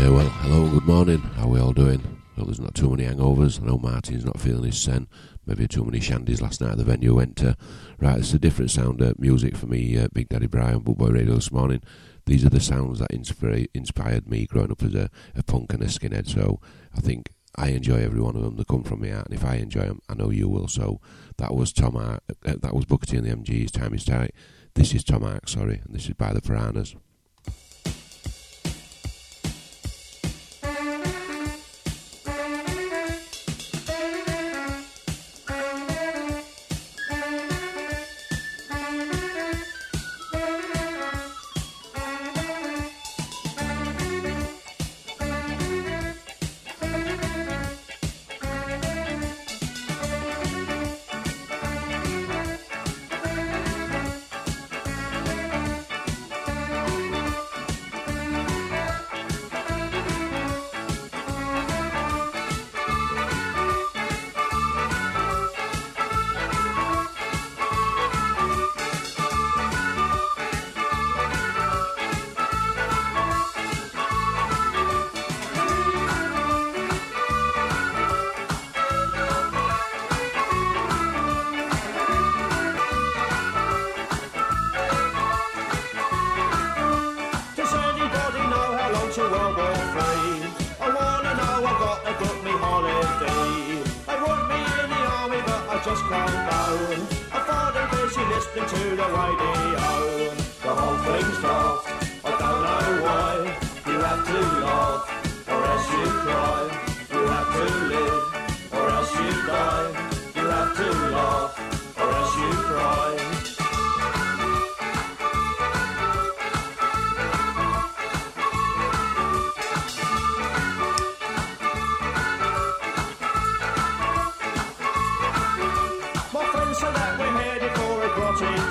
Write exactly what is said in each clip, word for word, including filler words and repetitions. Yeah, well, hello, good morning. How are we all doing? Well, there's not too many hangovers. I know Martin's not feeling his scent. Maybe too many shandies last night at the venue I went to. Right, it's a different sound of music for me, uh, Big Daddy Bri on Boot Boy Radio this morning. These are the sounds that insp- inspired me growing up as a, a punk and a skinhead, so I think I enjoy every one of them. They come from my heart, and if I enjoy them, I know you will. So that was Tom Ark, uh, that was Booker T and the M G's, Time Is Tight. This is Tom Ark, sorry, and this is by the Piranhas.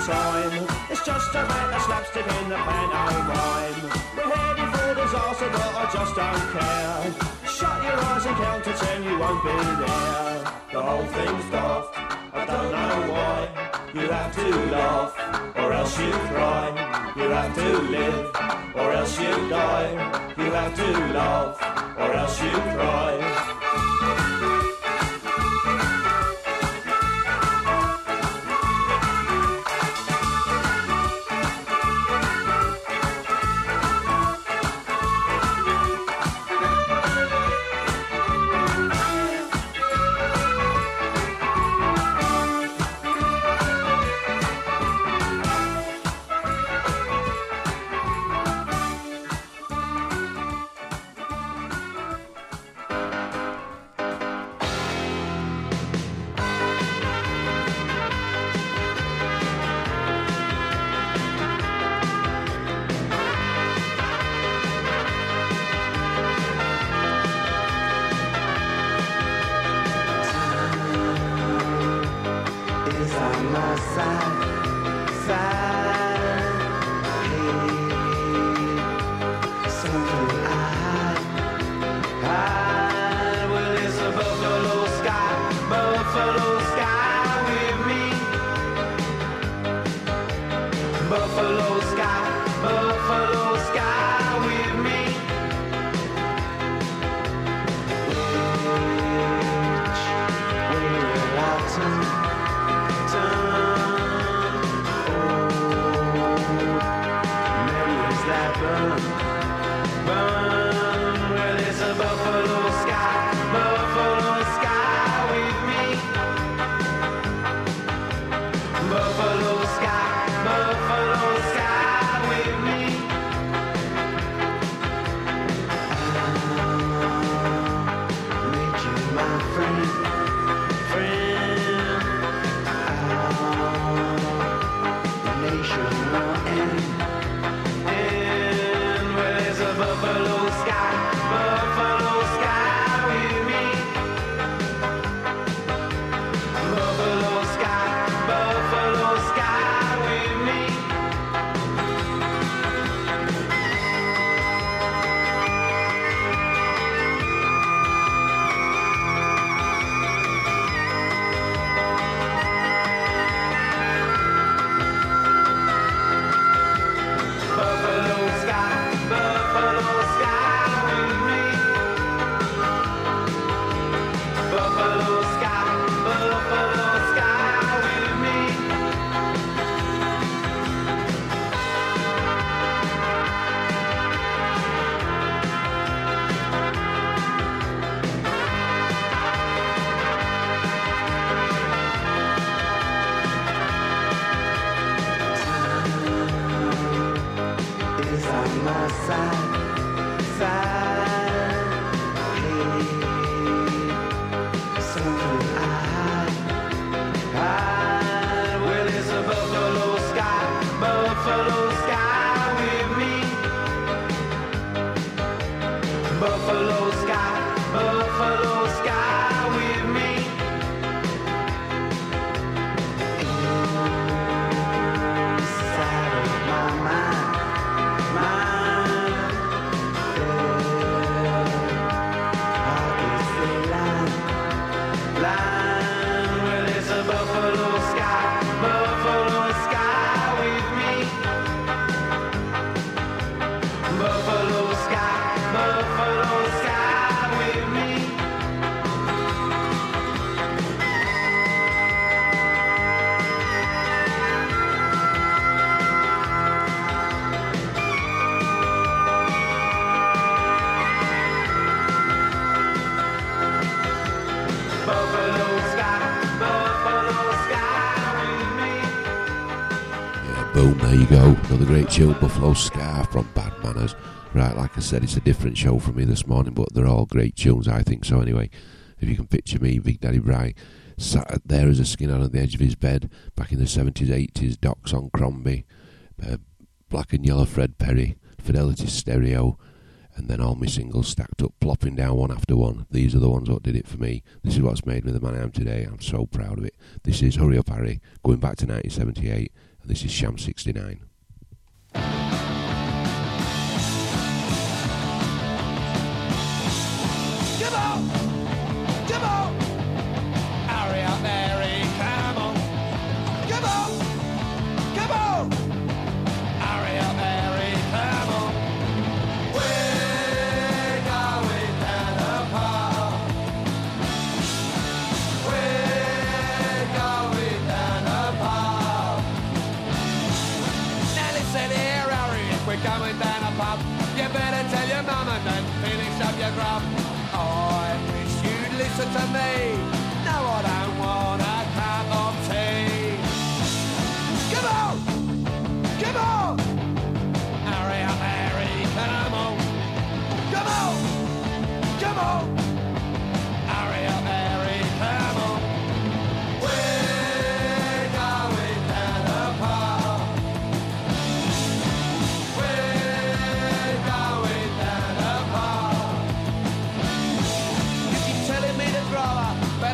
time. It's just about the slapstick in the pen and rhyme. We're heading for disaster, but I just don't care. Shut your eyes and count to ten, you won't be there. The whole thing's daft, I don't know why. You have to laugh, or else you cry. You have to live, or else you die. You have to laugh, or else you cry. Another great tune, Buffalo Scar from Bad Manners. Right, like I said, it's a different show for me this morning, but they're all great tunes, I think so anyway. If you can picture me, Big Daddy Bri, sat there as a skinhead on the edge of his bed, back in the seventies, eighties, Docs on Crombie, uh, Black and Yellow Fred Perry, Fidelity Stereo, and then all my singles stacked up, plopping down one after one. These are the ones what did it for me. This is what's made me the man I am today. I'm so proud of it. This is Hurry Up Harry, going back to nineteen seventy-eight. and this is Sham sixty-nine. To me, no, I don't want a cup of tea. Come on, come on, hurry up, Harry, come on, come on, come on, hurry up, Harry, come on. We're going down the pub. We're going down the pub. You keep telling me. But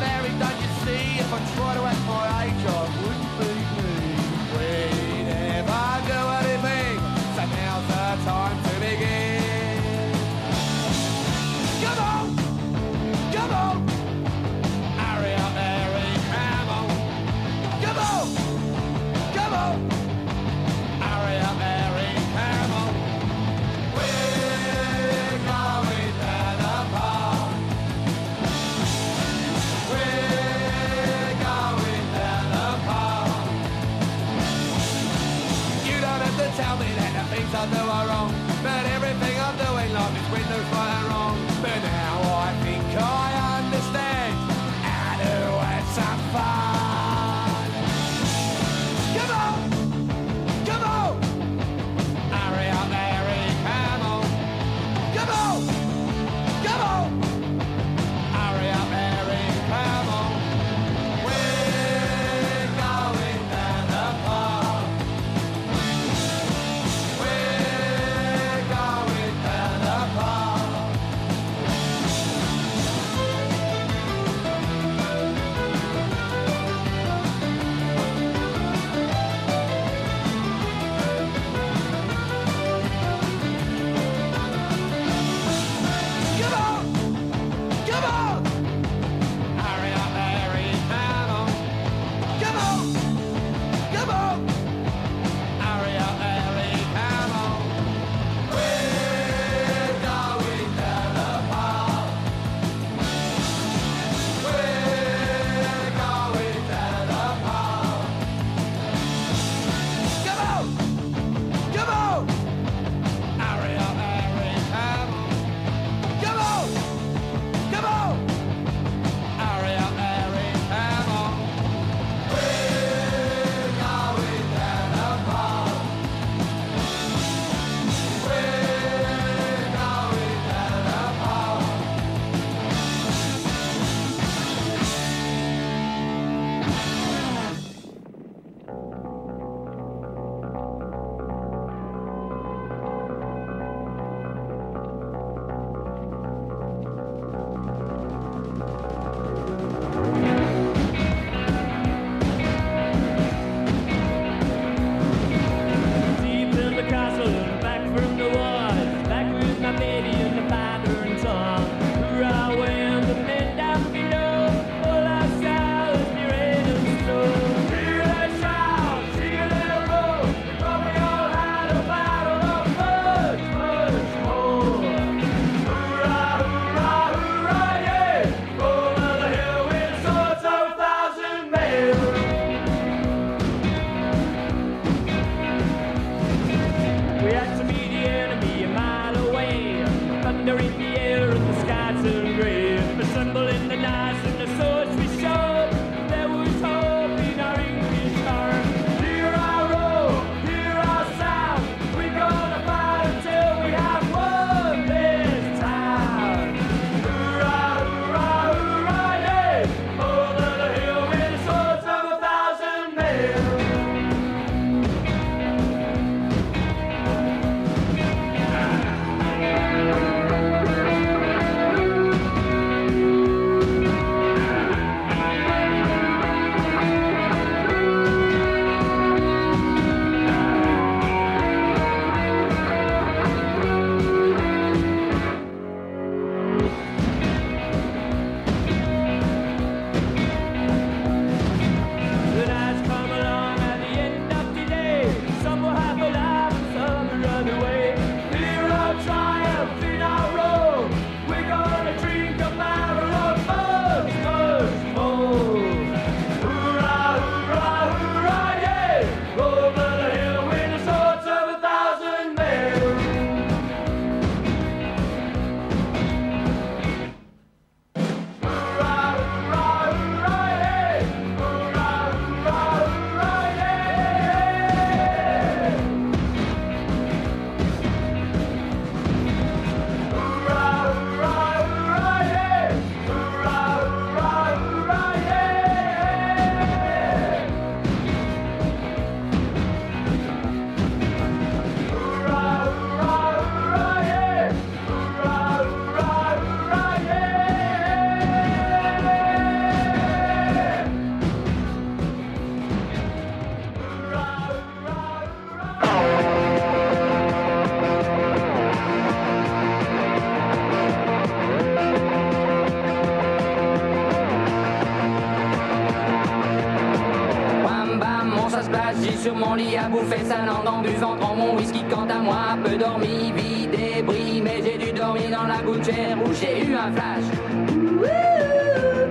sur mon lit à bouffer sa langue en buvant dans mon whisky. Quant à moi, peu dormi, vie débris, mais j'ai dû dormir dans la gouttière où j'ai eu un flash. Wouhou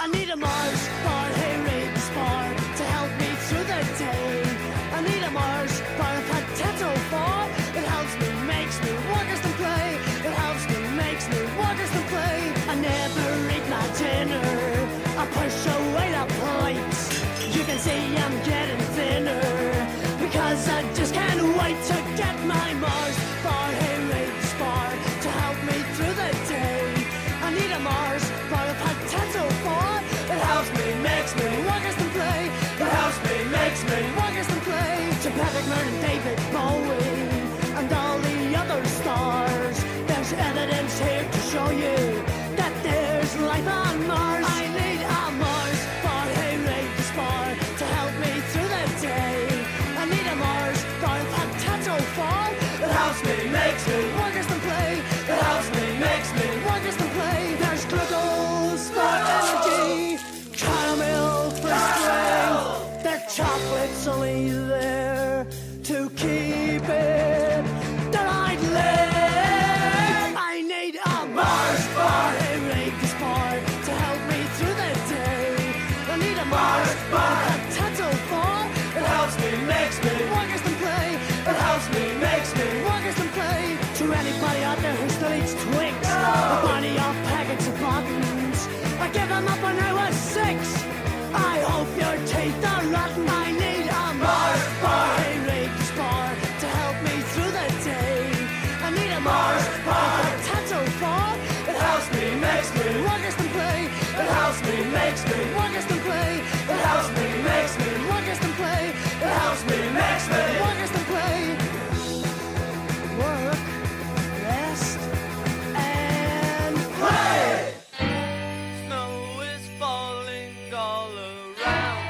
I need a Mars bar, hey Riggs bar, to help me through the day. I need a Mars bar, a potato bar, it helps me, makes me work as to play. It helps me, makes me work as to play. I never eat my dinner, I push away the plates. You can see I'm getting thinner, because I just can't wait to get my Mars bar, hey Riggs bar, to help me through the day. I need a Mars bar, a potato bar, it helps me, makes me work as to play. It helps me, makes me work as to play. To Patrick Murray and David Bowie and all the other stars, there's evidence here to show you that there's life on Mars. I need a Mars bar, hey Riggs bar, to help me through the day. I need a Mars bar, a potato bar, it helps me, makes me work as to play. It helps me, makes me work as to play. There's to keep it lightly. I need a Mars bar, a Rake's bar to help me through the day. I need a Mars bar, a tattoo bar. It helps me, makes me workers and play. It helps me, makes me workers and play. To anybody out there who still eats Twix, no. A body of packets of buttons. I gave them up when I was six. I hope your teeth are rotten. I need a Mars bar, a Rake's bar to help me through the day. I need a Mars bar, a tattoo bar. It helps me, makes me workers and play. It helps me, makes me workers and play. It helps me, makes me workers and play. It helps me, makes me workers and play. Work, rest, and play. Snow is falling all around.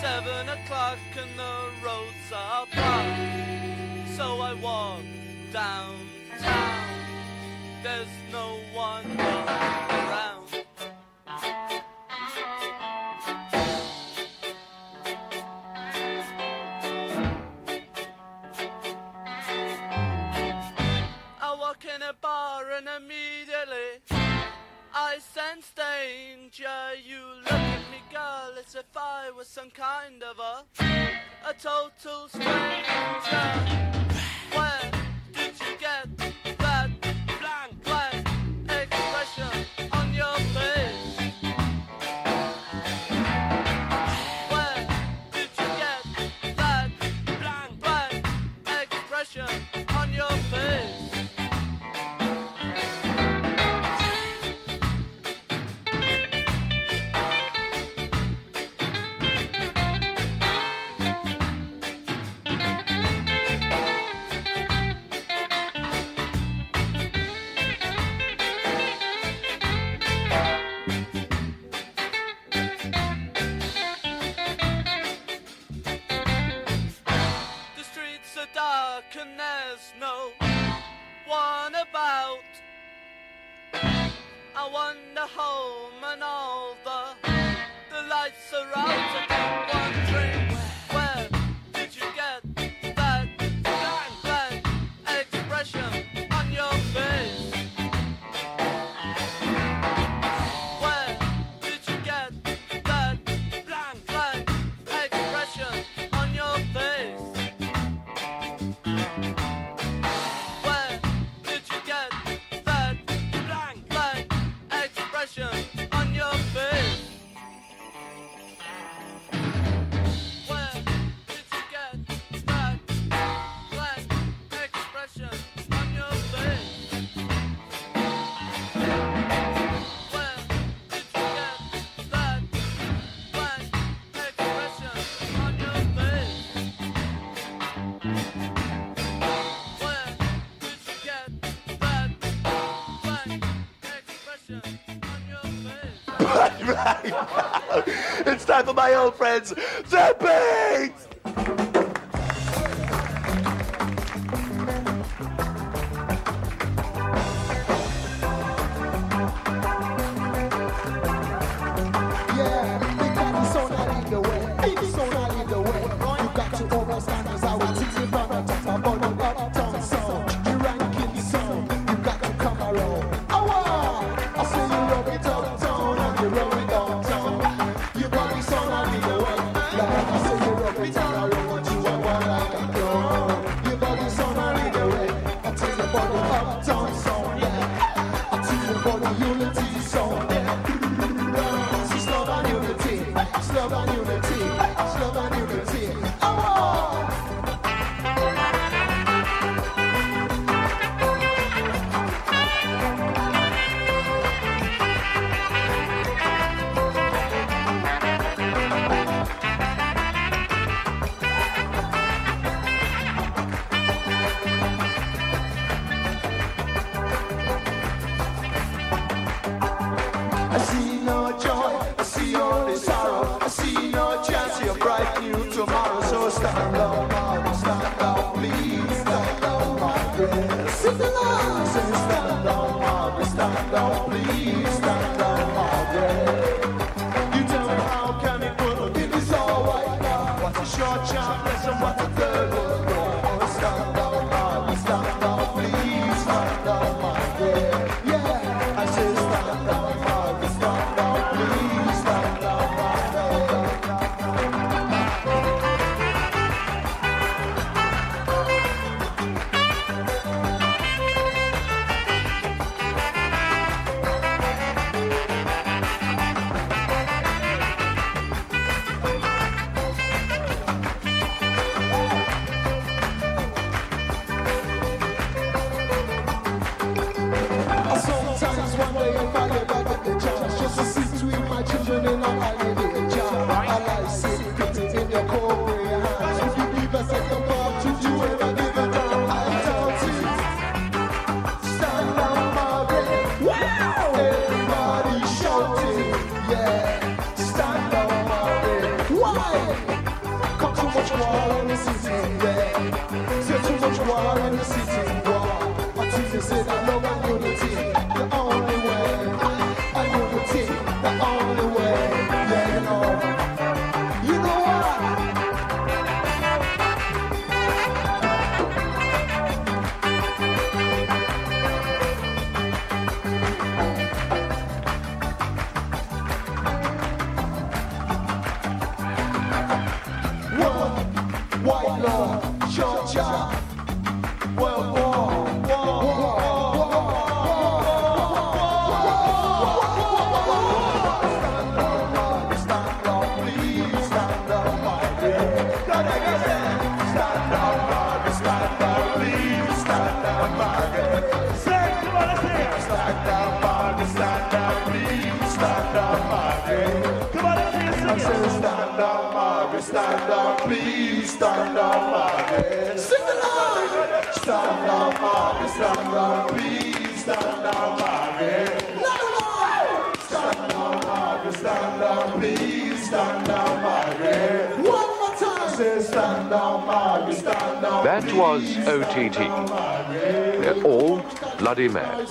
Seven o'clock and the roads are blocked. So I walk downtown. There's no one around. In a bar and immediately I sense danger. You look at me, girl, as if I was some kind of a a total stranger. Where did you get that blank, blank expression on your face? Where did you get that blank, blank expression on your face? It's time for my old friends, The Beats! Yeah, they got me so not in the way, so not in the way. You got your oral standards, I will teach you from the top. I'm on an uptown song, you ranking song, you got to come around. Oh, wow! I see you rub it up. Love and unity, love and unity. Oh, Stand up, please, stand up, Margaret. Sing along! Stand up, Margaret, stand up, please, stand up, Margaret. No, no! Stand up, Margaret, stand up, please, stand up, Margaret. One more time! Say, stand up, Margaret, stand up, please. That was O T T. They're all bloody mad.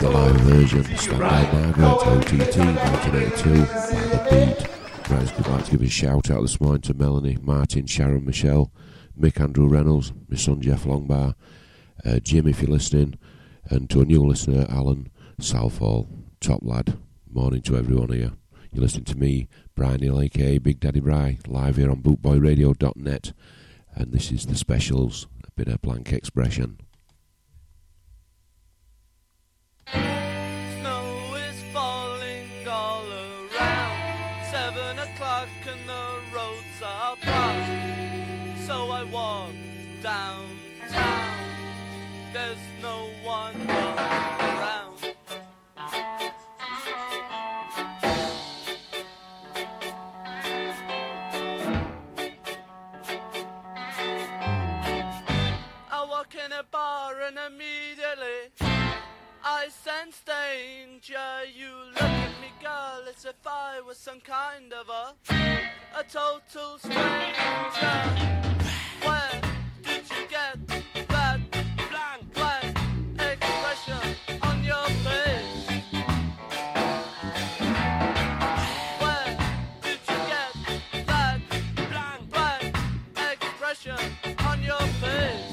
The live version, Stand Out Margaret, O T T, nineteen eighty-two, by The Beat. Right, I'd like to give a shout out this morning to Melanie, Martin, Sharon, Michelle, Mick, Andrew Reynolds, my son Jeff Longbar, uh, Jim if you're listening, and to a new listener, Alan Southall, top lad. Morning to everyone here. You're listening to me, Brian Neal, aka Big Daddy Bri, live here on bootboy radio dot net, and this is The Specials, a bit of blank expression. Snow is falling all around, seven o'clock and the roads are blocked. So I walk downtown, there's no one around. I walk in a bar and immediately I sense danger. You look at me, girl, as if I was some kind of a a total stranger. Where did you get that blank, blank expression on your face? Where did you get that blank, blank expression on your face?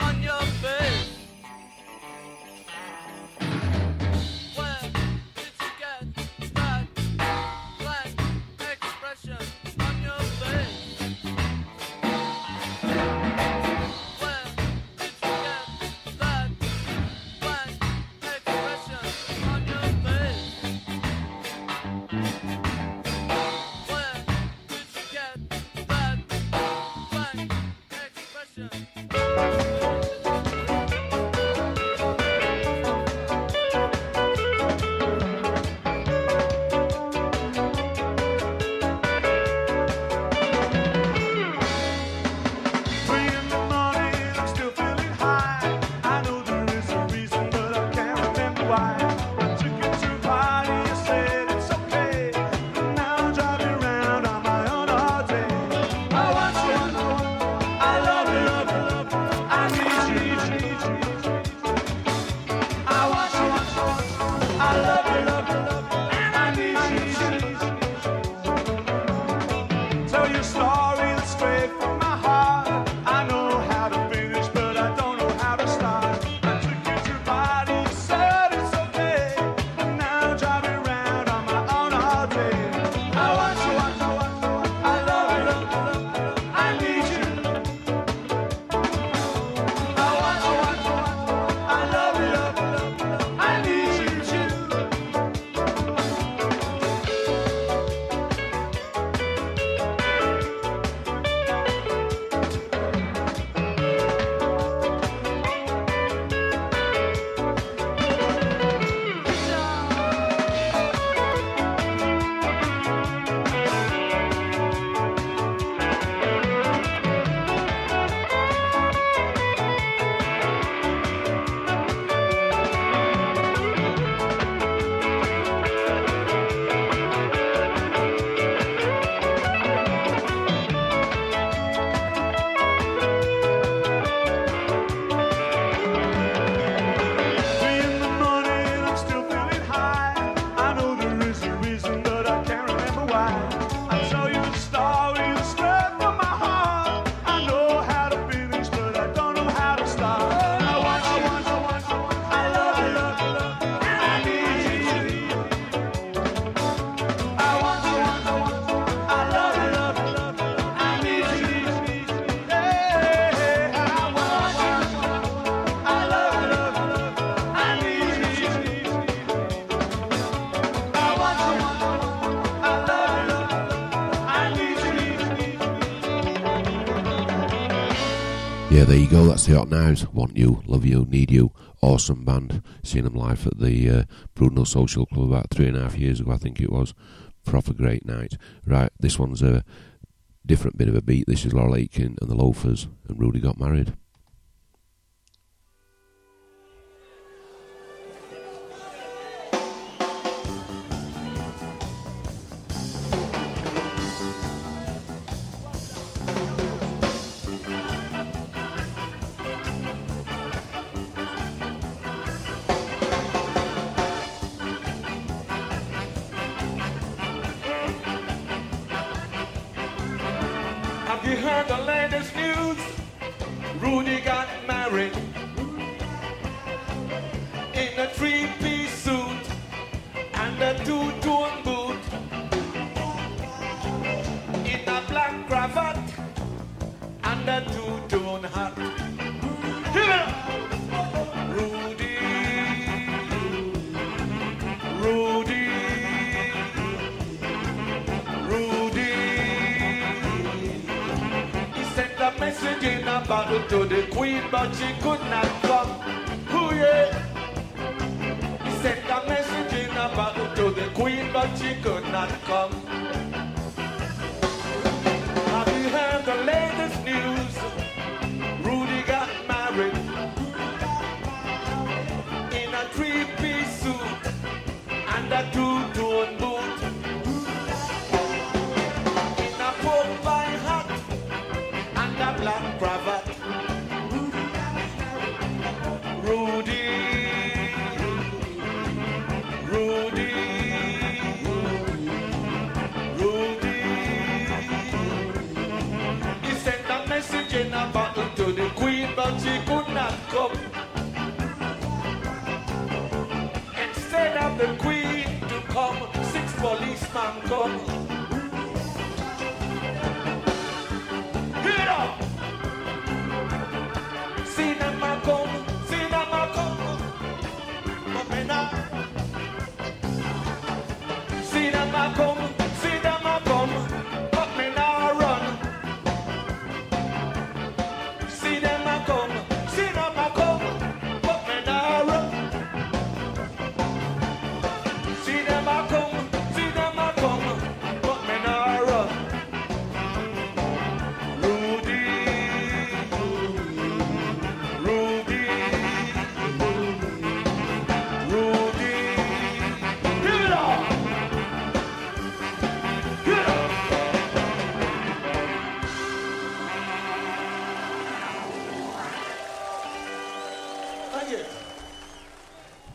On your face. yeah, there you go. That's the Hot Knives. Want you, love you, need you. Awesome band. Seen them live at the uh, Brudenell Social Club about three and a half years ago, I think it was. Proper great night. Right, this one's a different bit of a beat. This is Laurel Aitken and the Loafers and Rudy Got Married.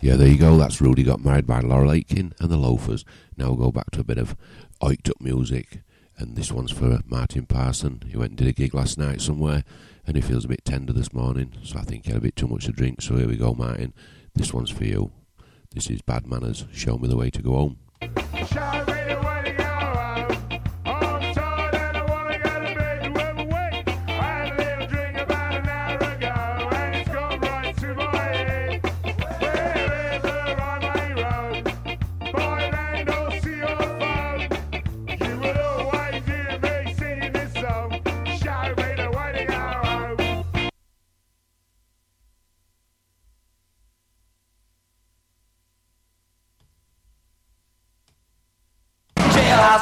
Yeah, there you go. That's Rudy Got Married by Laurel Aitken and the Loafers. Now we'll go back to a bit of oiked up music, and this one's for Martin Parson. He went and did a gig last night somewhere, and he feels a bit tender this morning, so I think he had a bit too much to drink. So here we go, Martin. This one's for you. This is Bad Manners. Show me the way to go home. Show me the way.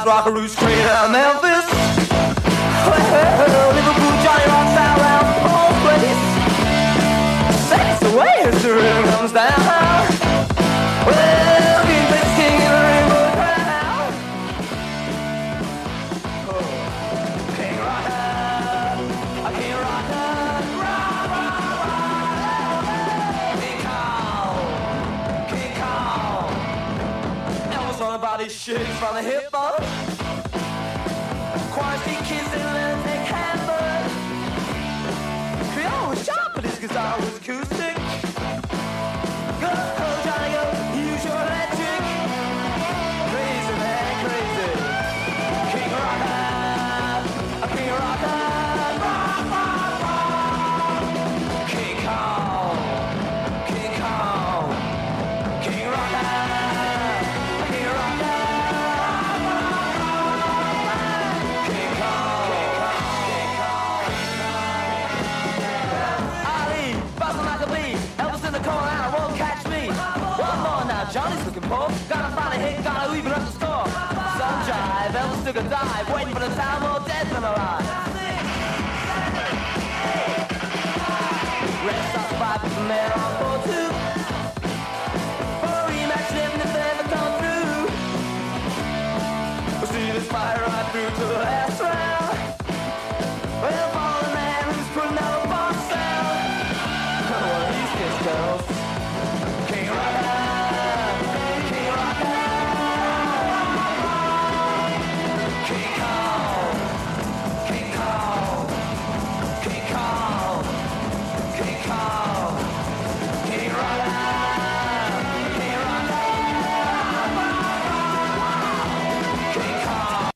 Rockaloo, straight out of Memphis. Liverpool, Johnny Rocks out around the whole place. That's the way as the rhythm comes down. Well, being this king in the rainbow crowd. Oh, King Rock Out, I can't rock out. Rock, rock, rock. King Kong, King Kong. I was on about this shit from the hip hop. could dive, waiting for the time or dead from alive. Red Sox five is the man on four two. For a rematch, even if they ever come through. We'll see this fight right through to the last round. We'll follow the man who's putting out a boss sound. Come on, these kids girls. Can't rock out. Can't rock out. Can't call. Can't call. Can't call. Can't call. Can't rock out. Can't rock out. Can't call.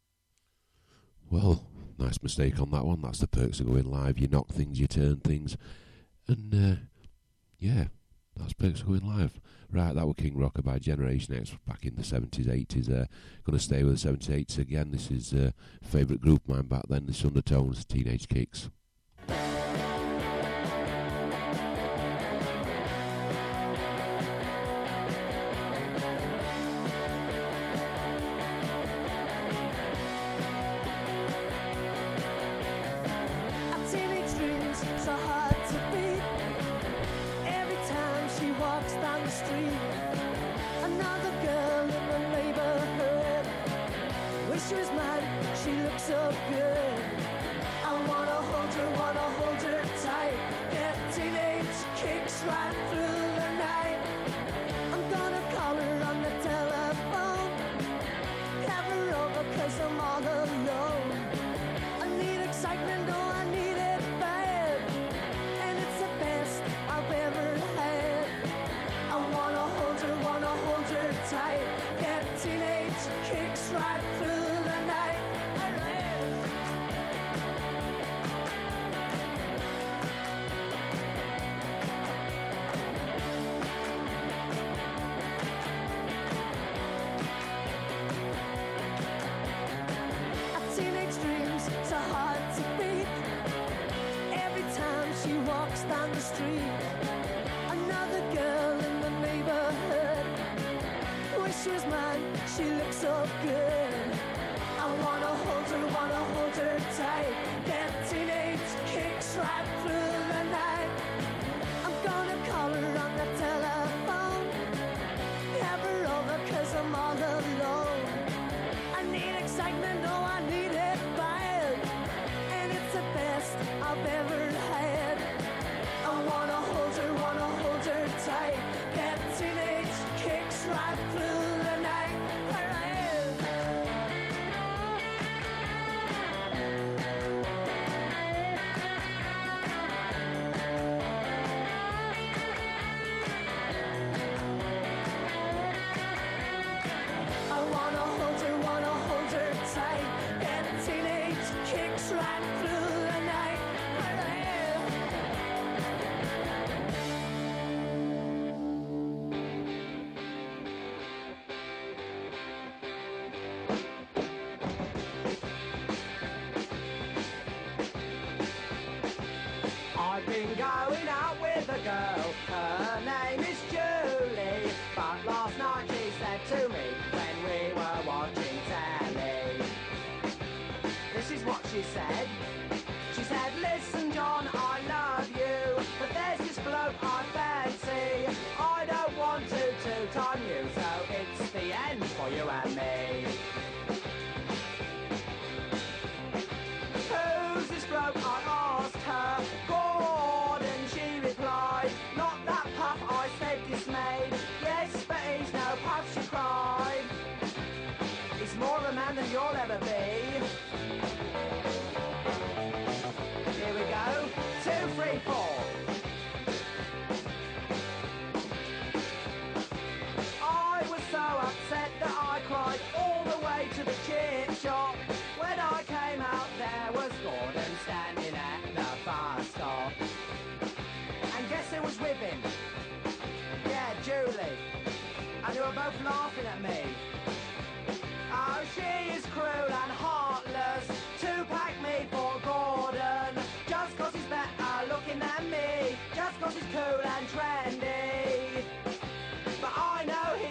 Well, nice mistake on that one. That's the perks of going live. You knock things, you turn things. And, uh, yeah, that's perks of going live. Right, that was King Rocker by Generation X back in the seventies, eighties. Uh, Going to stay with the seventies, eighties again. This is a uh, favourite group of mine back then. This Undertones, Teenage Kicks.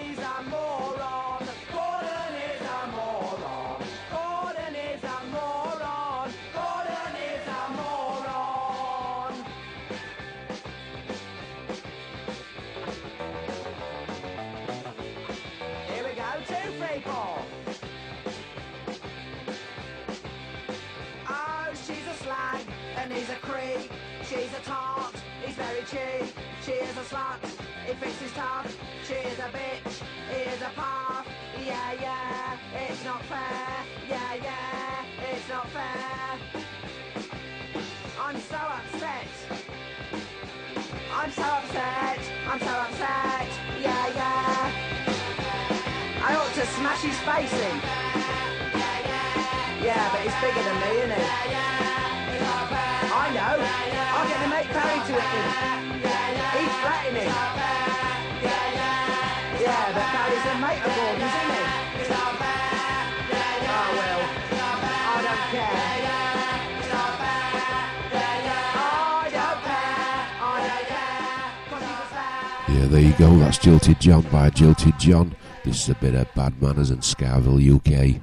He's a moron. Gordon is a moron. Gordon big she, she is a slut, it fixes tough, she is a bitch, it is a puff, yeah yeah, it's not fair, yeah yeah, it's not fair. I'm so upset, I'm so upset, I'm so upset, yeah yeah. I ought to smash his face in, yeah, but it's bigger than me, isn't it? I know, I'll get the mate Barry to it in. He's flattening. Yeah, but Barry's a mate of Gordon's, isn't he? Oh well, I don't care. I don't care, I don't care. Yeah, there you go, that's Jilted John by Jilted John. This is a bit of Bad Manners and Scarville, U K.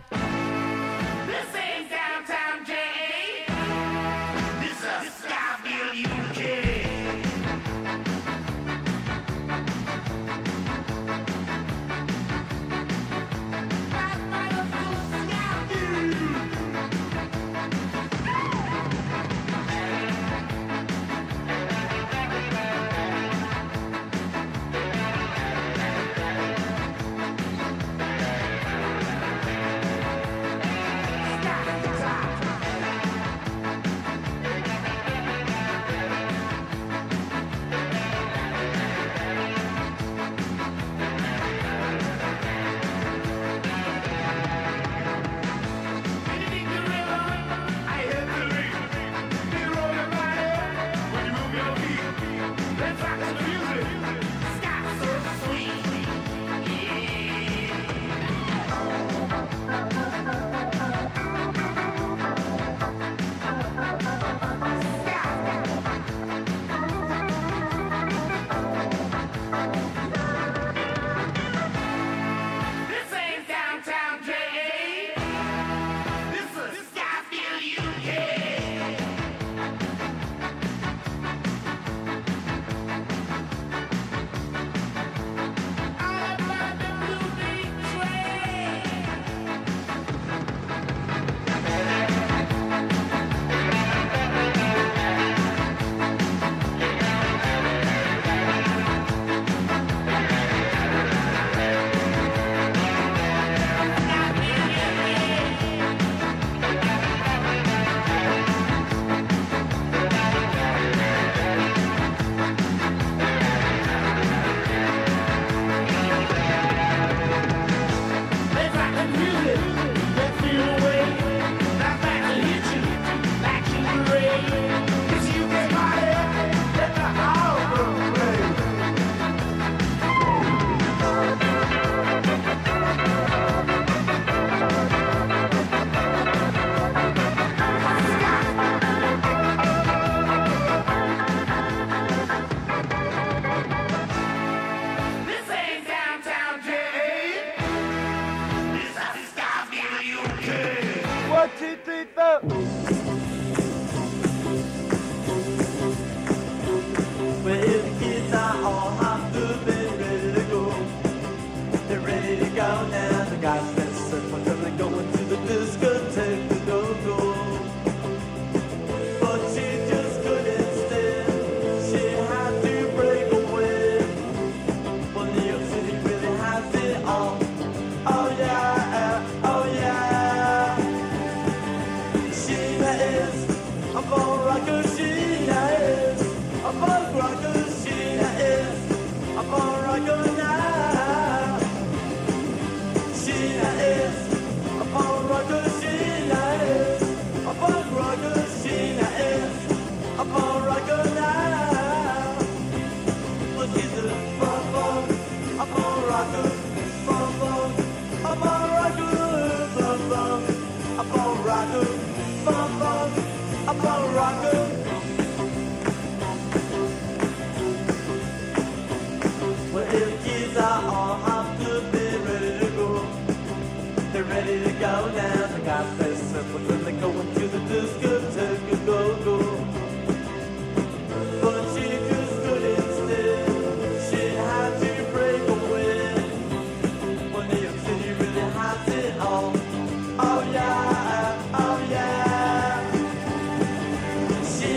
She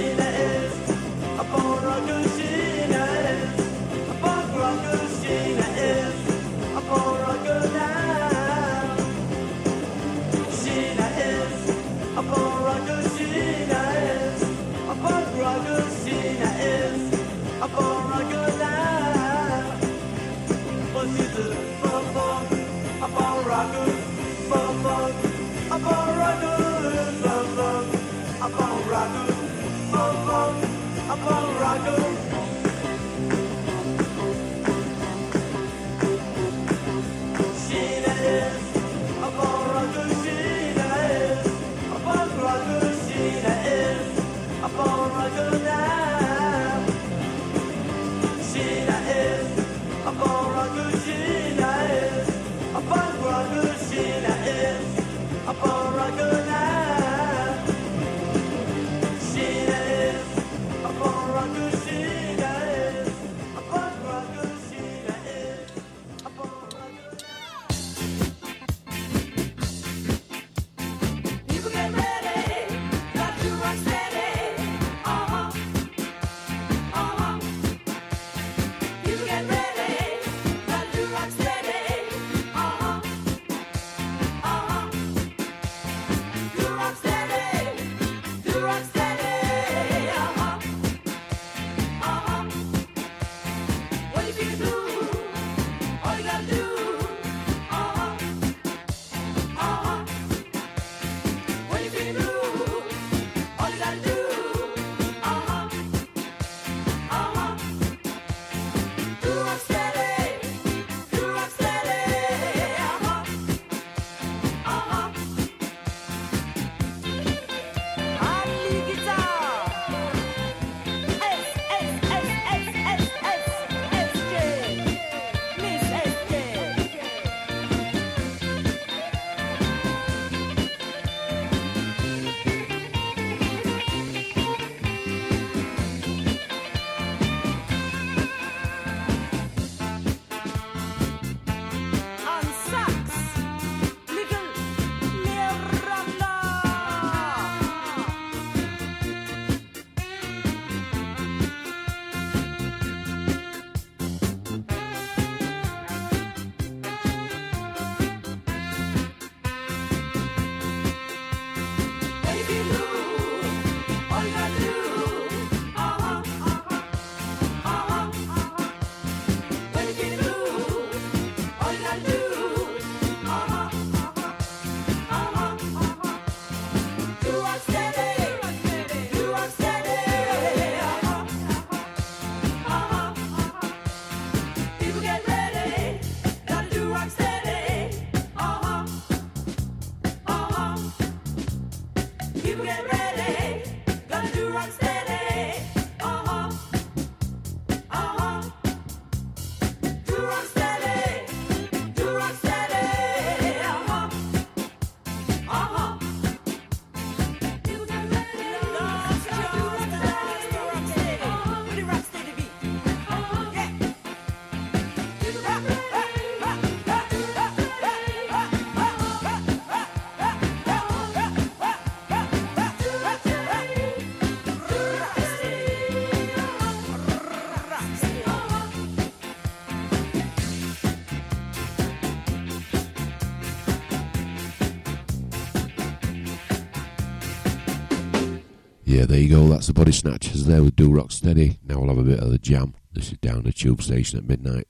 Yeah, there you go, that's the Body Snatchers there with Do Rock Steady. Now we'll have a bit of The Jam. This is Down the Tube Station at midnight.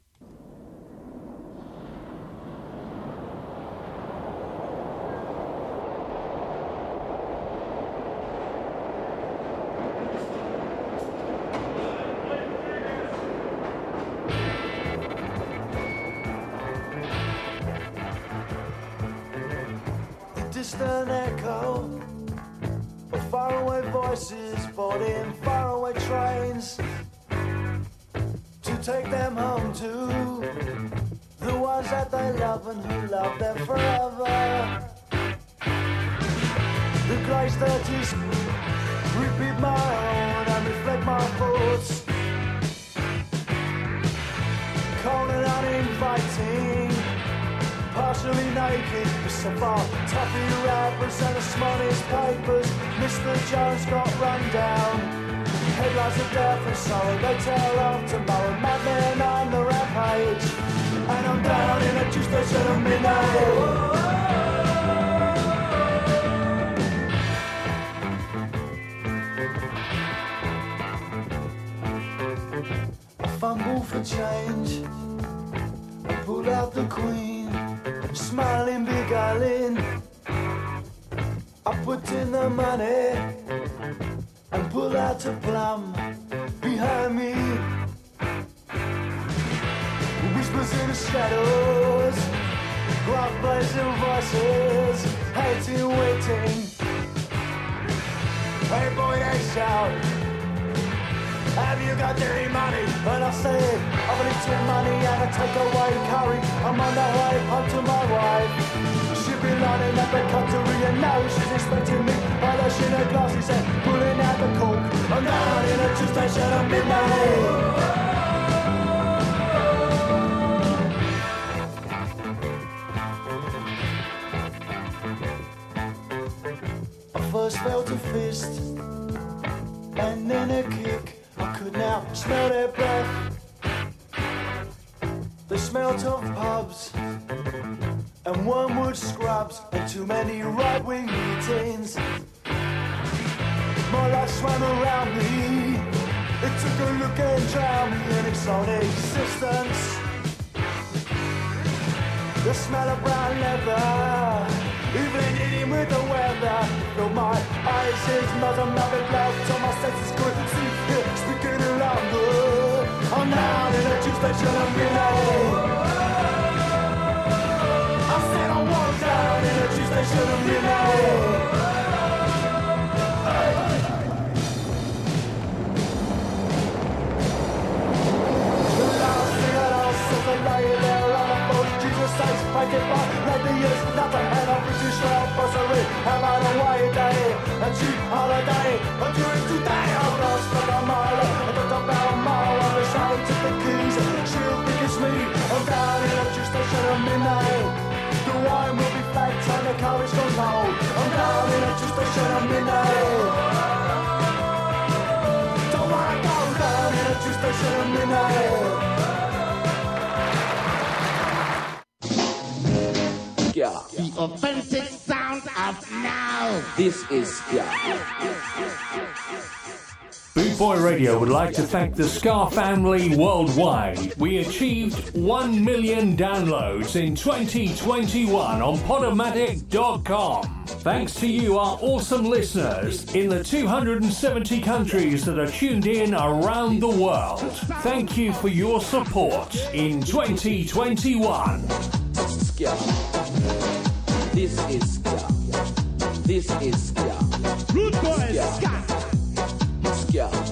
I've Asking money and a takeaway curry. I'm on the way home to my wife. She'd be lining up the cutlery and now she's expecting me. While her shin her glasses and pulling out the cork. I'm down in a Tuesday shed at midnight. First felt a fist, and then a kick. I could now smell their breath. They smelt of pubs, and wormwood scrubs, and too many right-wing meetings. My life swam around me. It took a look and drowned me in its own existence. The smell of brown leather. Even eating with the weather, though my eyes is not a mother glove, till my senses couldn't see it, speaking around the I'm down in a tube station at midnight. I said I was down in a tube station at midnight. The last thing I know since I'm lying there on a boat, Jesus says, I get by like the years, nothing happened. Have I the way day, a cheap holiday, but during today I've lost for a mile. I got about a mile on the sound to the keys. She'll think it's me, I'm down in a juice station at midnight. The wine will be flagged and the courage goes cold. I'm down in a juice station at midnight. Don't wanna go down in a juice station at midnight. Yeah. The authentic sound of now. This is Ska. Boot Boy Radio would like to thank the Ska family worldwide. We achieved one million downloads in twenty twenty-one on Podomatic dot com. Thanks to you, our awesome listeners in the two hundred seventy countries that are tuned in around the world. Thank you for your support in twenty twenty-one. Ska. This is ska. This is ska. Root boys, ska. Ska.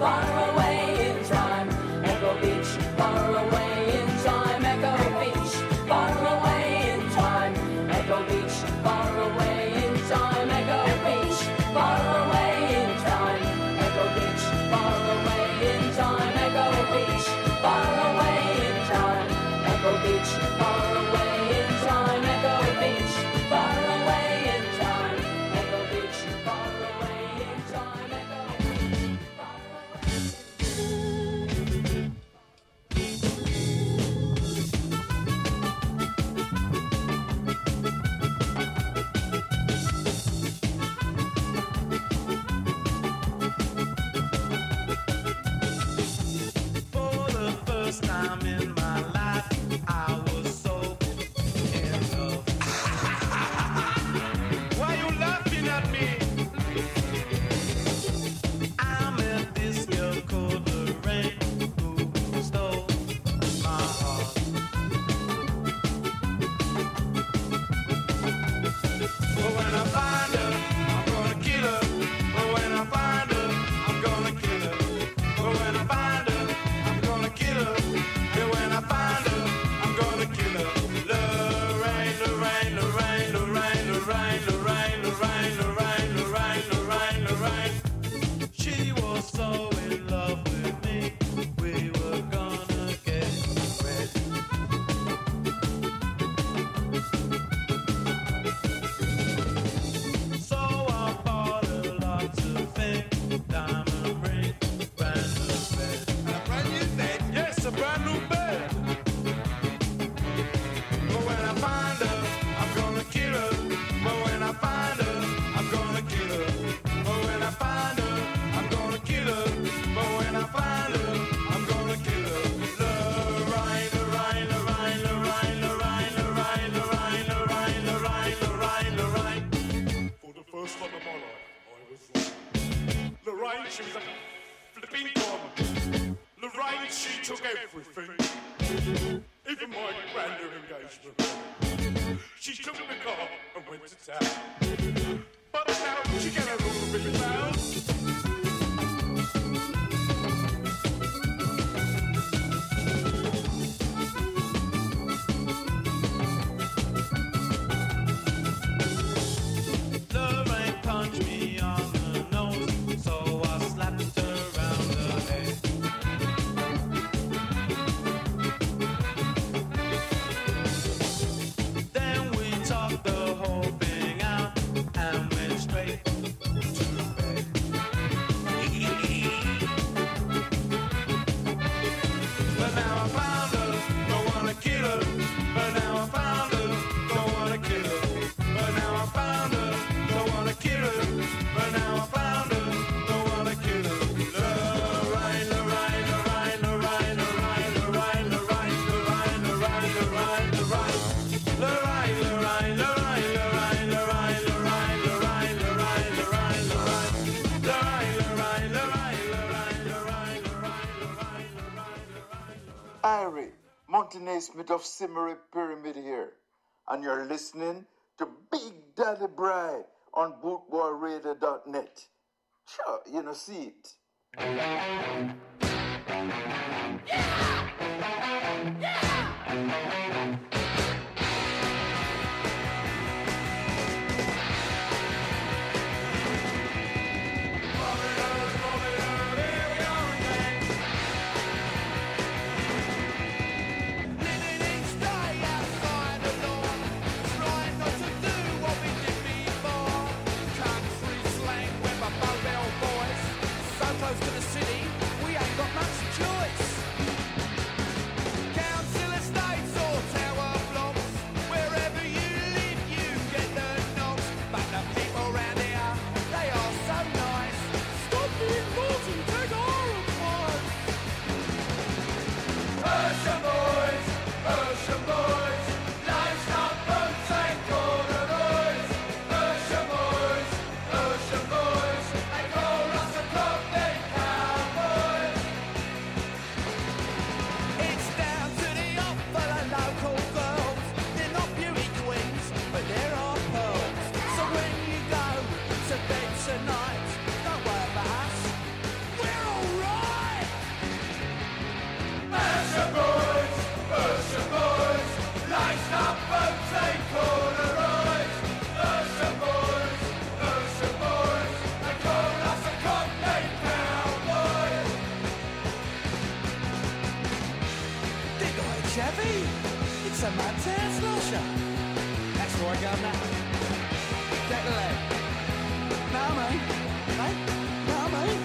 far away in time. Echo Beach, far away in time. Echo Beach, far away in time. Echo Beach, far away in time. Echo Beach, far away in time. Echo Beach, far away in time. Echo Beach, far away in time. Echo Beach, far away in time. Echo Beach, far away in time. Echo Beach, far away in time. Of Simmery Pyramid here, and you're listening to Big Daddy Bri on bootboy radio dot net. Sure, you know, see it. Yeah! Yeah! That's a mad tail slusher. That's where I go now. Take the leg. Now, mate. Mate. Now, mate.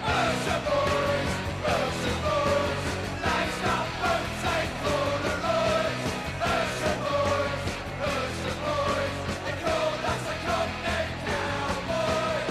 Boats are boys. Boats are boys. Life's not boats. Ain't Polaroids. Boats are boys. Boats are boys. They call us a cockney cowboys.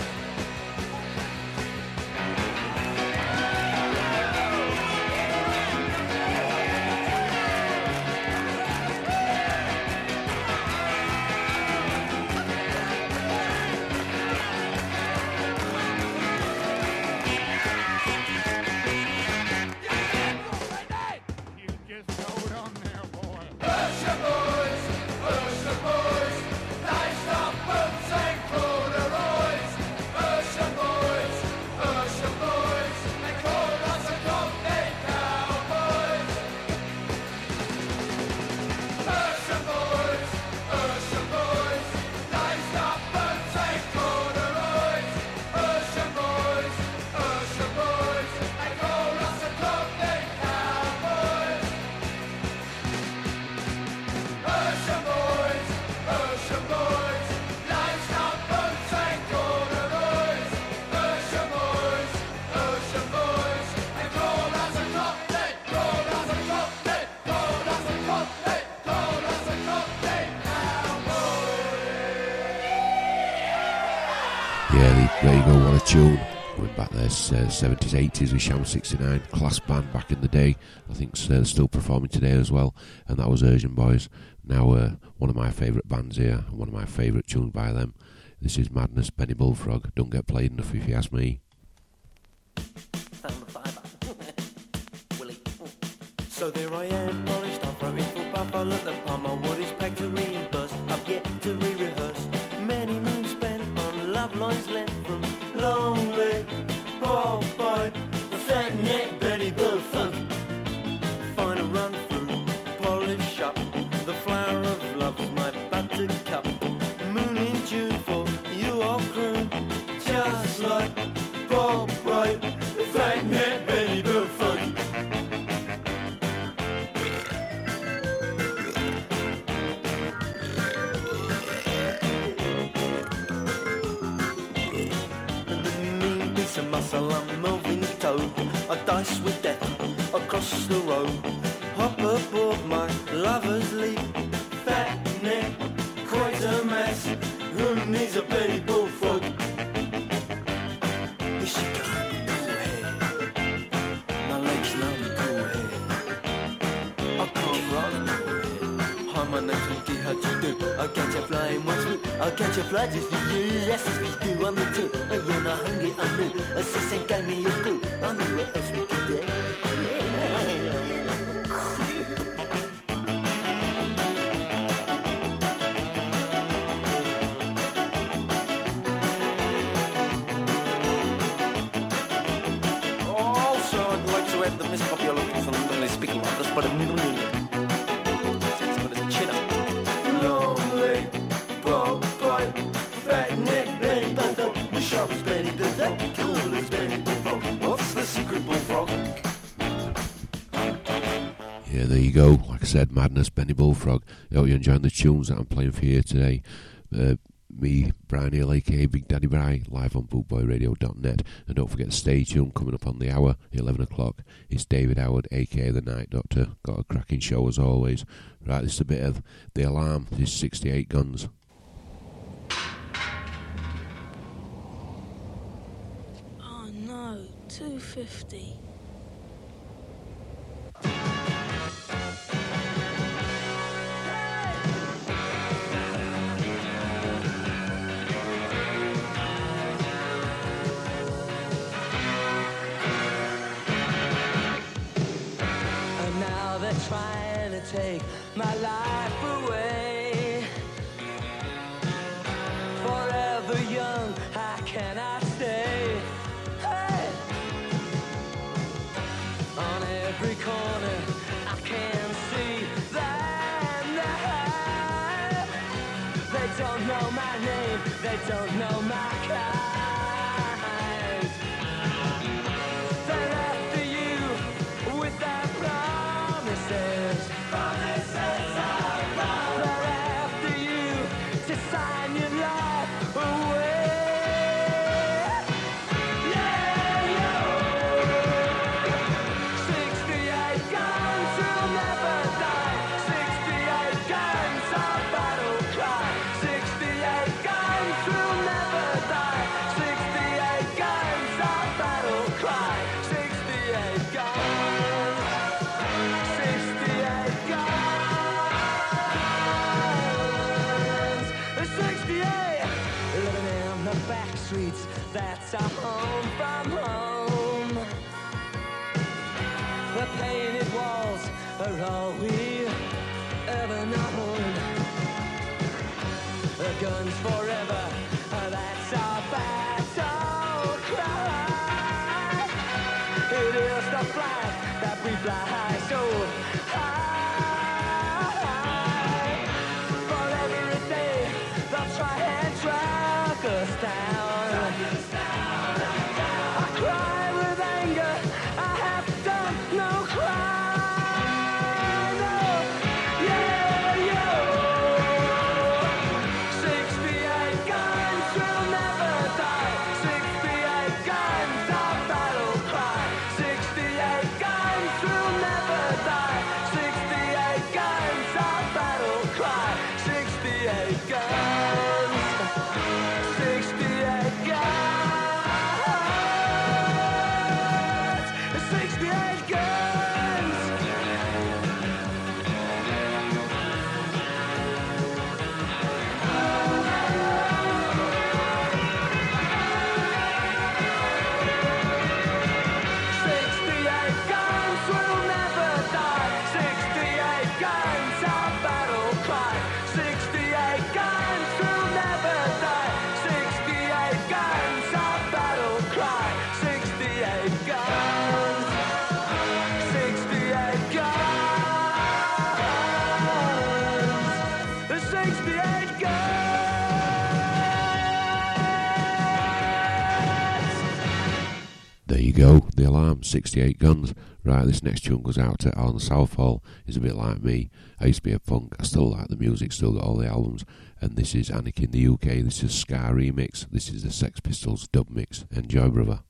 Tune. Going back there, uh, seventies, eighties with Sham sixty-nine, class band back in the day. I think uh, they're still performing today as well, and that was Asian Boys. Now uh, one of my favourite bands here, one of my favourite tunes by them. This is Madness, Benny Bullfrog. Don't get played enough if you ask me. Found the fiver. Willie. So there I am, polished off, rowing for buffalo. Look, the plumber, what is packed to reimburse. I've yet to re-rehearse. Many moons spent on love lines left from lonely, poor boy, the fat neck Betty Bullfrog. Find a run through, polish up, the flower of love is my buttercup. Moon in June for you all crew, just like poor boy, the fat neck Betty Bullfrog. Muscle, I'm moving toe, I dice with death across the road. Hop aboard my lover's leap, fat neck, quite a mess. Who needs a Betty Bullfrog? Here she comes, cool head. My legs numb, cool head. I can't run, cool head. Hi, my name's Mickey, how do you do? I'll catch a fly in one swoop. I'll catch a fly just for you. Yes, as we do, I'm the two. And when I hung it, I knew. A sissy gave me a clue. I knew what else we could do. Also, I'd like to add that Miss Poppy, I'm looking for them when they're speaking like this, but a middle name. Yeah, there you go. Like I said, Madness, Benny Bullfrog. I hope you're enjoying the tunes that I'm playing for you today. Uh, me, Brian Neal, aka Big Daddy Bri, live on boot boy radio dot net. And don't forget, stay tuned, coming up on the hour, eleven o'clock. It's David Howard, aka The Night Doctor. Got a cracking show as always. Right, this is a bit of The Alarm. This is sixty-eight Guns. two fifty. And now they're trying to take my life away. Forever young, I cannot stay. Every corner I can see them now. They don't know my name, they don't know my kind. They're after you with that pride. streets, that's our home from home. The painted walls are all we ever known. The guns forever, that's our battle cry. It is the flag that we fly so high. For every day, the try and drag us down. I cry with anger, I have done no crime. Go, The Alarm, sixty-eight Guns. Right, this next tune goes out to Alan Southall. He's a bit like me. I used to be a punk. I still like the music, still got all the albums. And this is Anarchy in the U K. This is Ska Remix. This is the Sex Pistols dub mix. Enjoy, brother.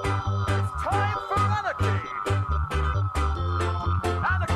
It's time for anarchy. I am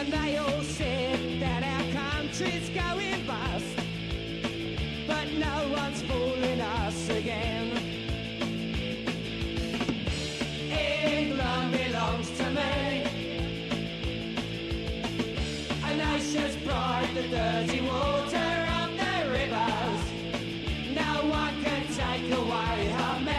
and they all said that our country's going bust, but no one's fooling us again. England belongs to me, a nation's pride, the dirty water of the rivers, no one can take away her memory.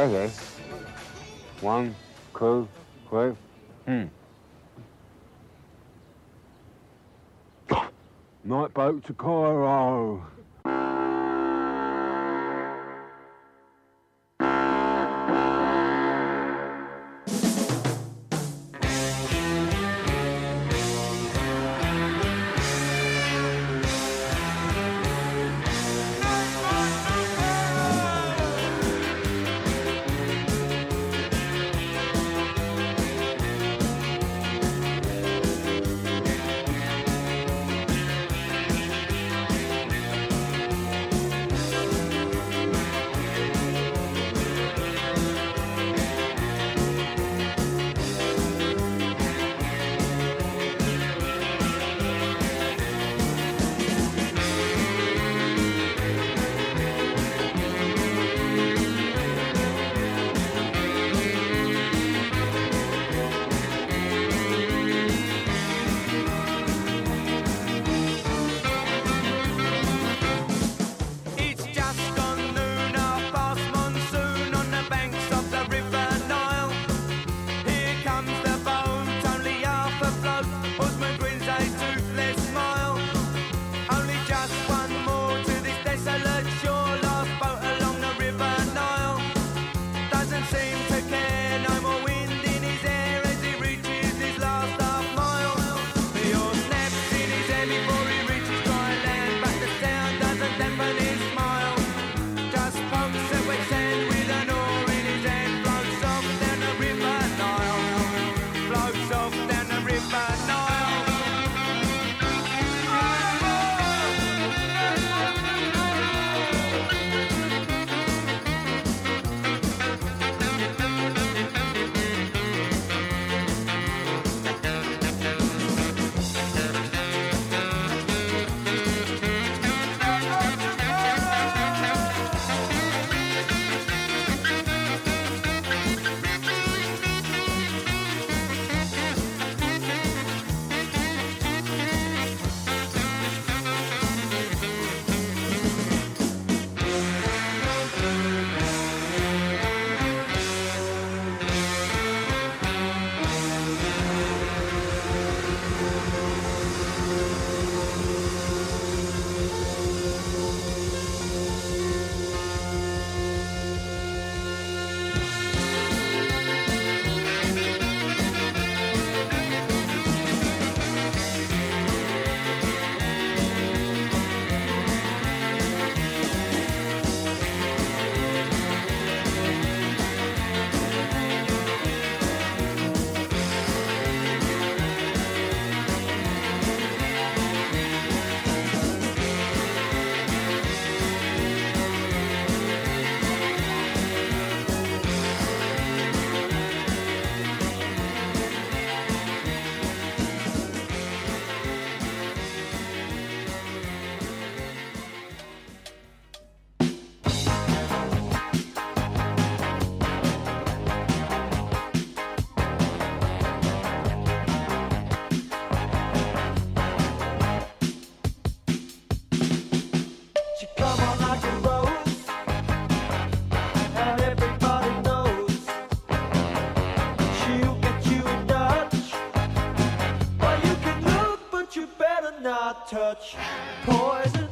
Okay. One, two, three. Hmm. Night boat to Cairo. Touch poison.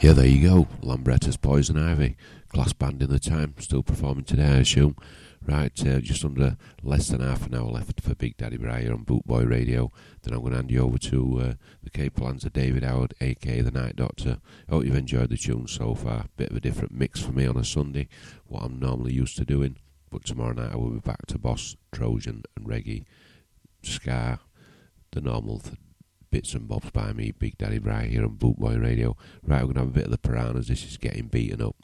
Yeah, there you go, Lambretta's Poison Ivy, class band in the time, still performing today I assume. Right, uh, just under less than half an hour left for Big Daddy Bri here on Bootboy Radio, then I'm going to hand you over to uh, the Capelans of David Howard, aka the Night Doctor. I hope you've enjoyed the tunes so far, bit of a different mix for me on a Sunday, what I'm normally used to doing, but tomorrow night I will be back to Boss, Trojan and Reggae, Ska, the normal th- bits and bobs by me, Big Daddy Bri, here on Bootboy Radio. Right, we're going to have a bit of the Piranhas. This is Getting Beaten Up.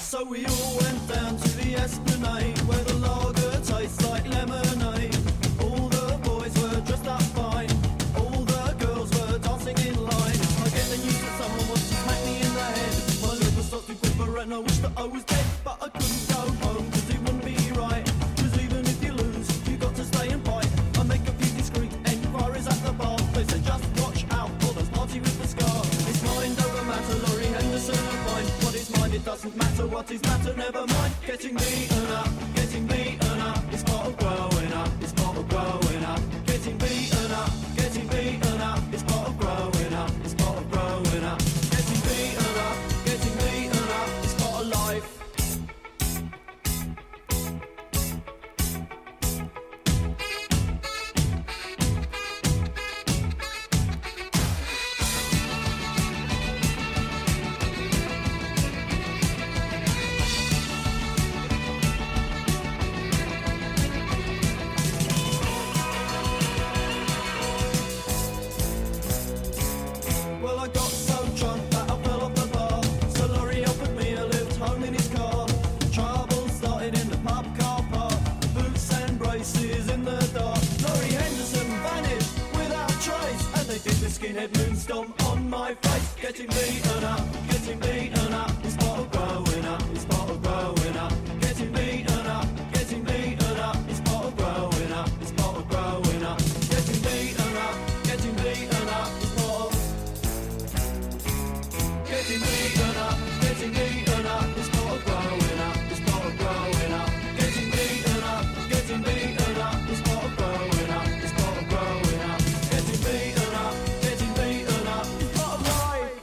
So we all went down to the Esplanade, where the lager tastes like lemonade. All the boys were dressed up fine, all the girls were dancing in line. I get the news that someone wants to smack me in the head. My lip was stuck with quiver and I wish that I was dead, but I couldn't go home cause it wouldn't be right. Cause even if you lose, you got to stay and fight. I make a few discreet enquiries at the bar. They said just watch out for those party with the scar. It's mind over matter, Laurie Henderson and fine. What is mine, it doesn't matter. What is matter, never mind. Getting beaten up, getting beaten up. It's part of growing up, it's part of growing up. Getting beaten up, getting beaten up. It's part of growing up, it's part of growing up. Getting beaten up, getting beaten up. It's part of life. Skinhead moon stomp on my face. Getting beaten up, getting beaten up. It's part of growing up, it's part of growing up. Getting beaten up, getting beaten up. It's part of growing up, it's part of growing up. Getting beaten up, getting beaten up. It's part of getting beaten up, getting beaten up. It's part of growing up, it's part of growing up. Getting beaten up, getting beaten up. It's part of growing up, it's part of growing up. Getting beaten up. Getting beaten up, it's part of life.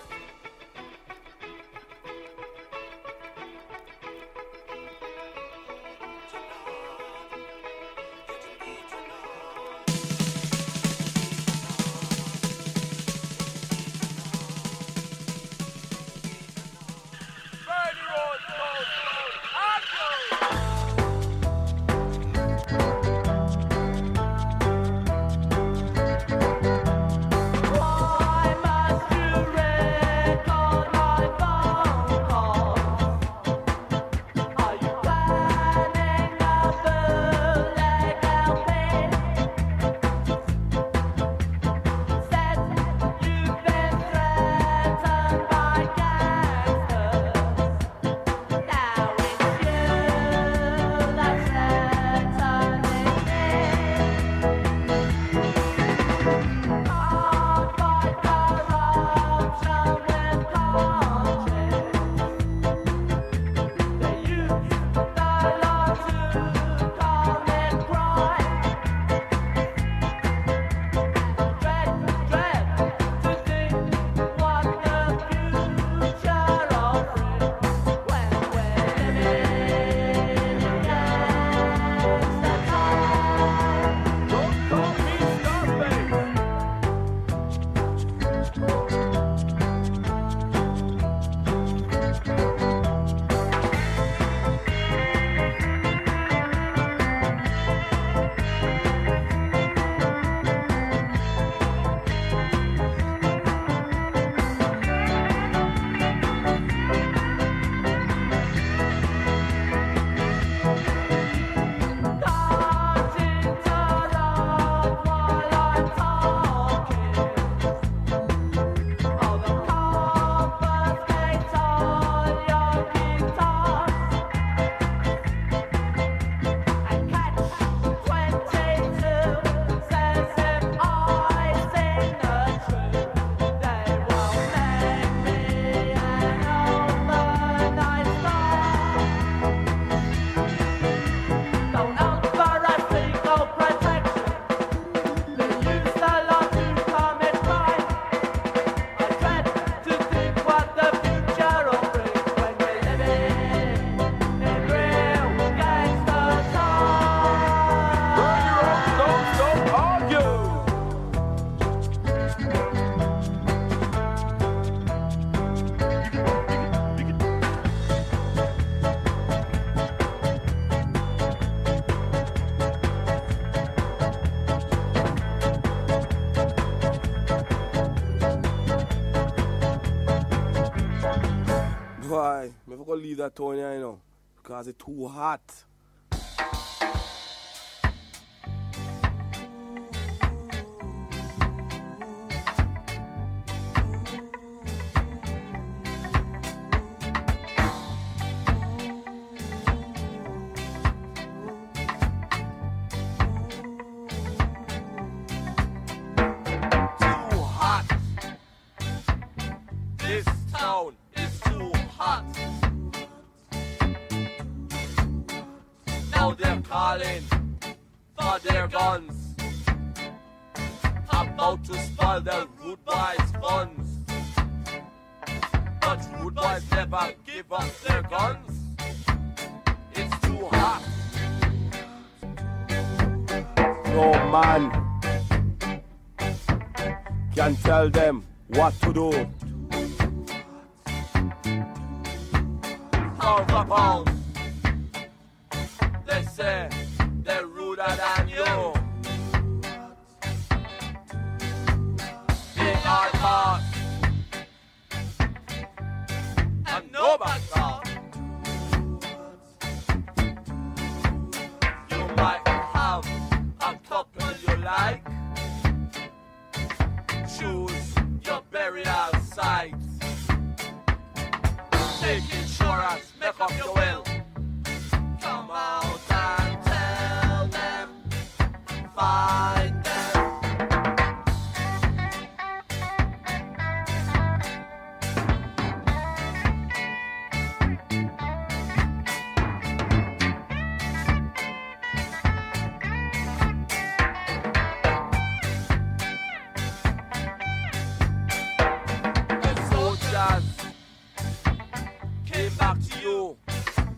don't leave that town here, you know, because it's too hot. Tell them what to do. How the pound? They say they're ruder than you. They are hard and no background. You might have a couple you like. Choose your burial site. Take insurance, make up your will. Come out and tell them, fight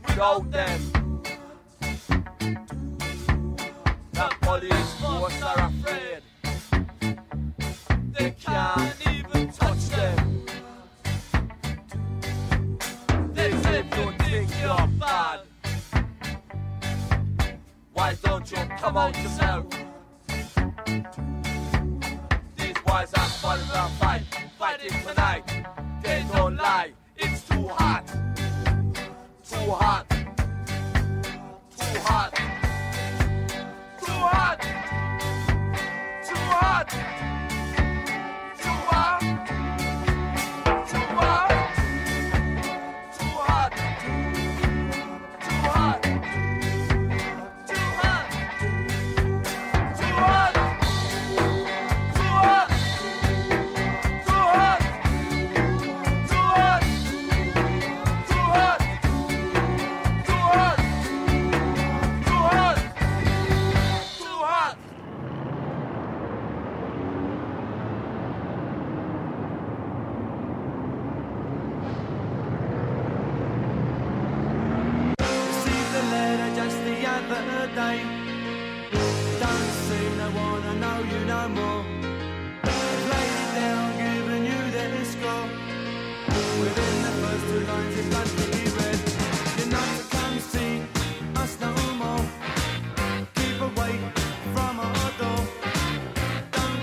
without them. The police force are afraid. They can't even touch them. They say if you think you're bad, why don't you come out yourself? These boys are falling for a fight, fighting tonight. They don't lie, it's too hot. Too hot, too hot, too hot, too hot, too hot, too hot, too hot, too hot, too hot, too hot, too hot, too hot, too hot, too hot. From our door, don't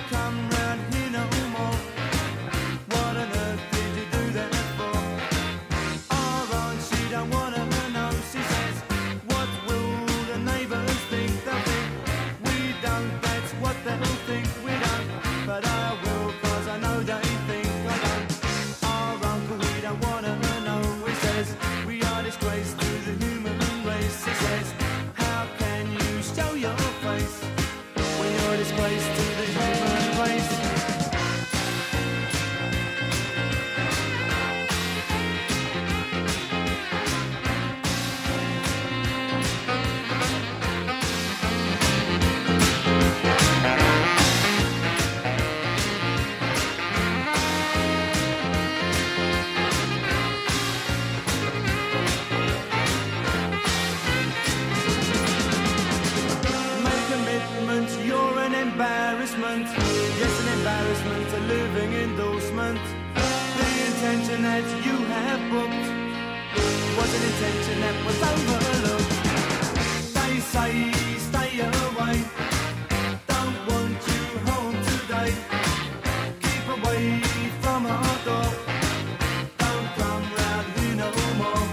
come round here no more.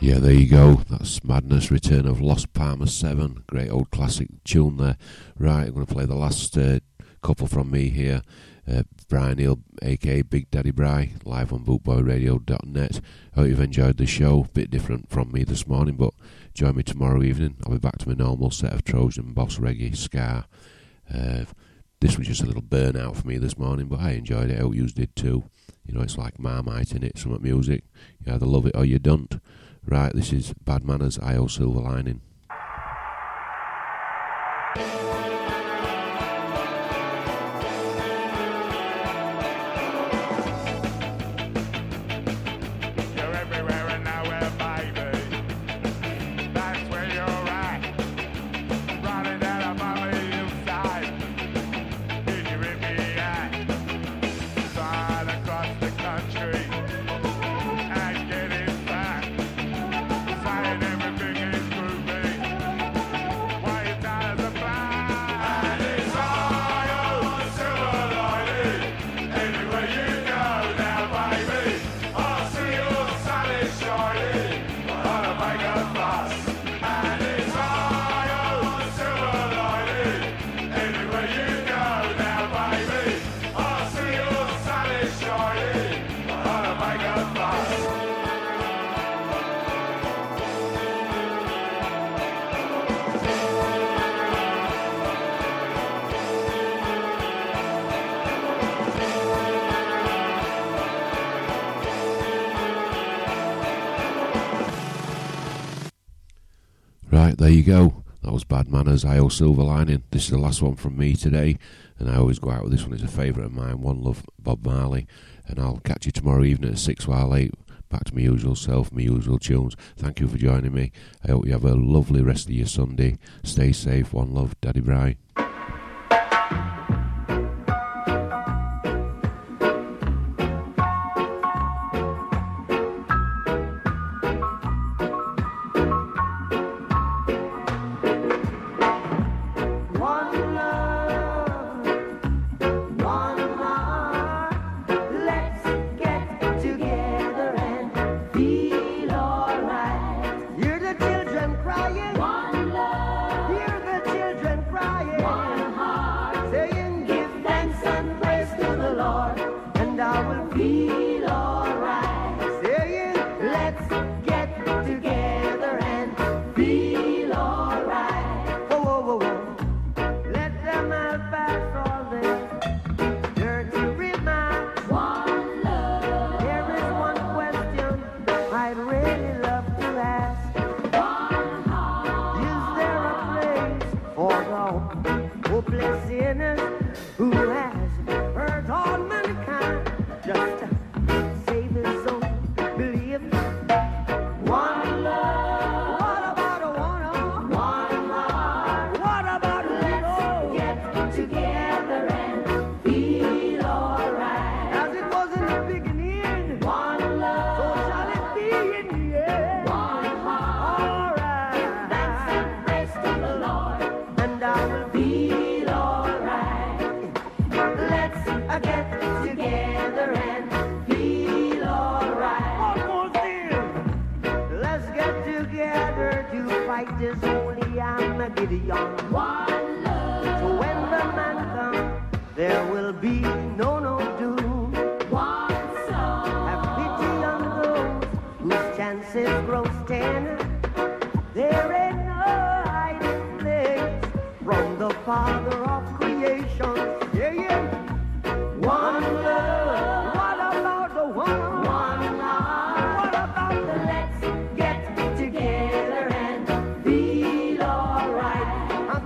Yeah, there you go. That's Madness, Return of Lost Palmer seven. Great old classic tune there. Right, I'm going to play the last uh, couple from me here. Uh, Brian Neal, a k a. Big Daddy Bri, live on boot boy radio dot net. Hope you've enjoyed the show. Bit different from me this morning, but join me tomorrow evening. I'll be back to my normal set of Trojan, Boss Reggae, Ska. Uh, this was just a little burnout for me this morning, but I enjoyed it. I hope you did too. You know, it's like Marmite in it, some of music. You either love it or you don't. Right, this is Bad Manners, I O Silver Lining. There you go. That was Bad Manners, I O Silver Lining. This is the last one from me today, and I always go out with this one. It's a favourite of mine. One Love, Bob Marley. And I'll catch you tomorrow evening at six while eight. Back to my usual self, my usual tunes. Thank you for joining me. I hope you have a lovely rest of your Sunday. Stay safe. One love, Daddy Bri.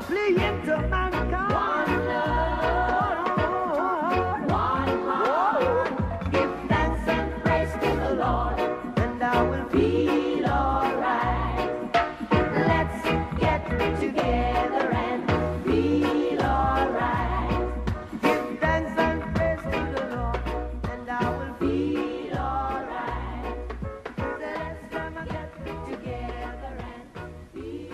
Play into my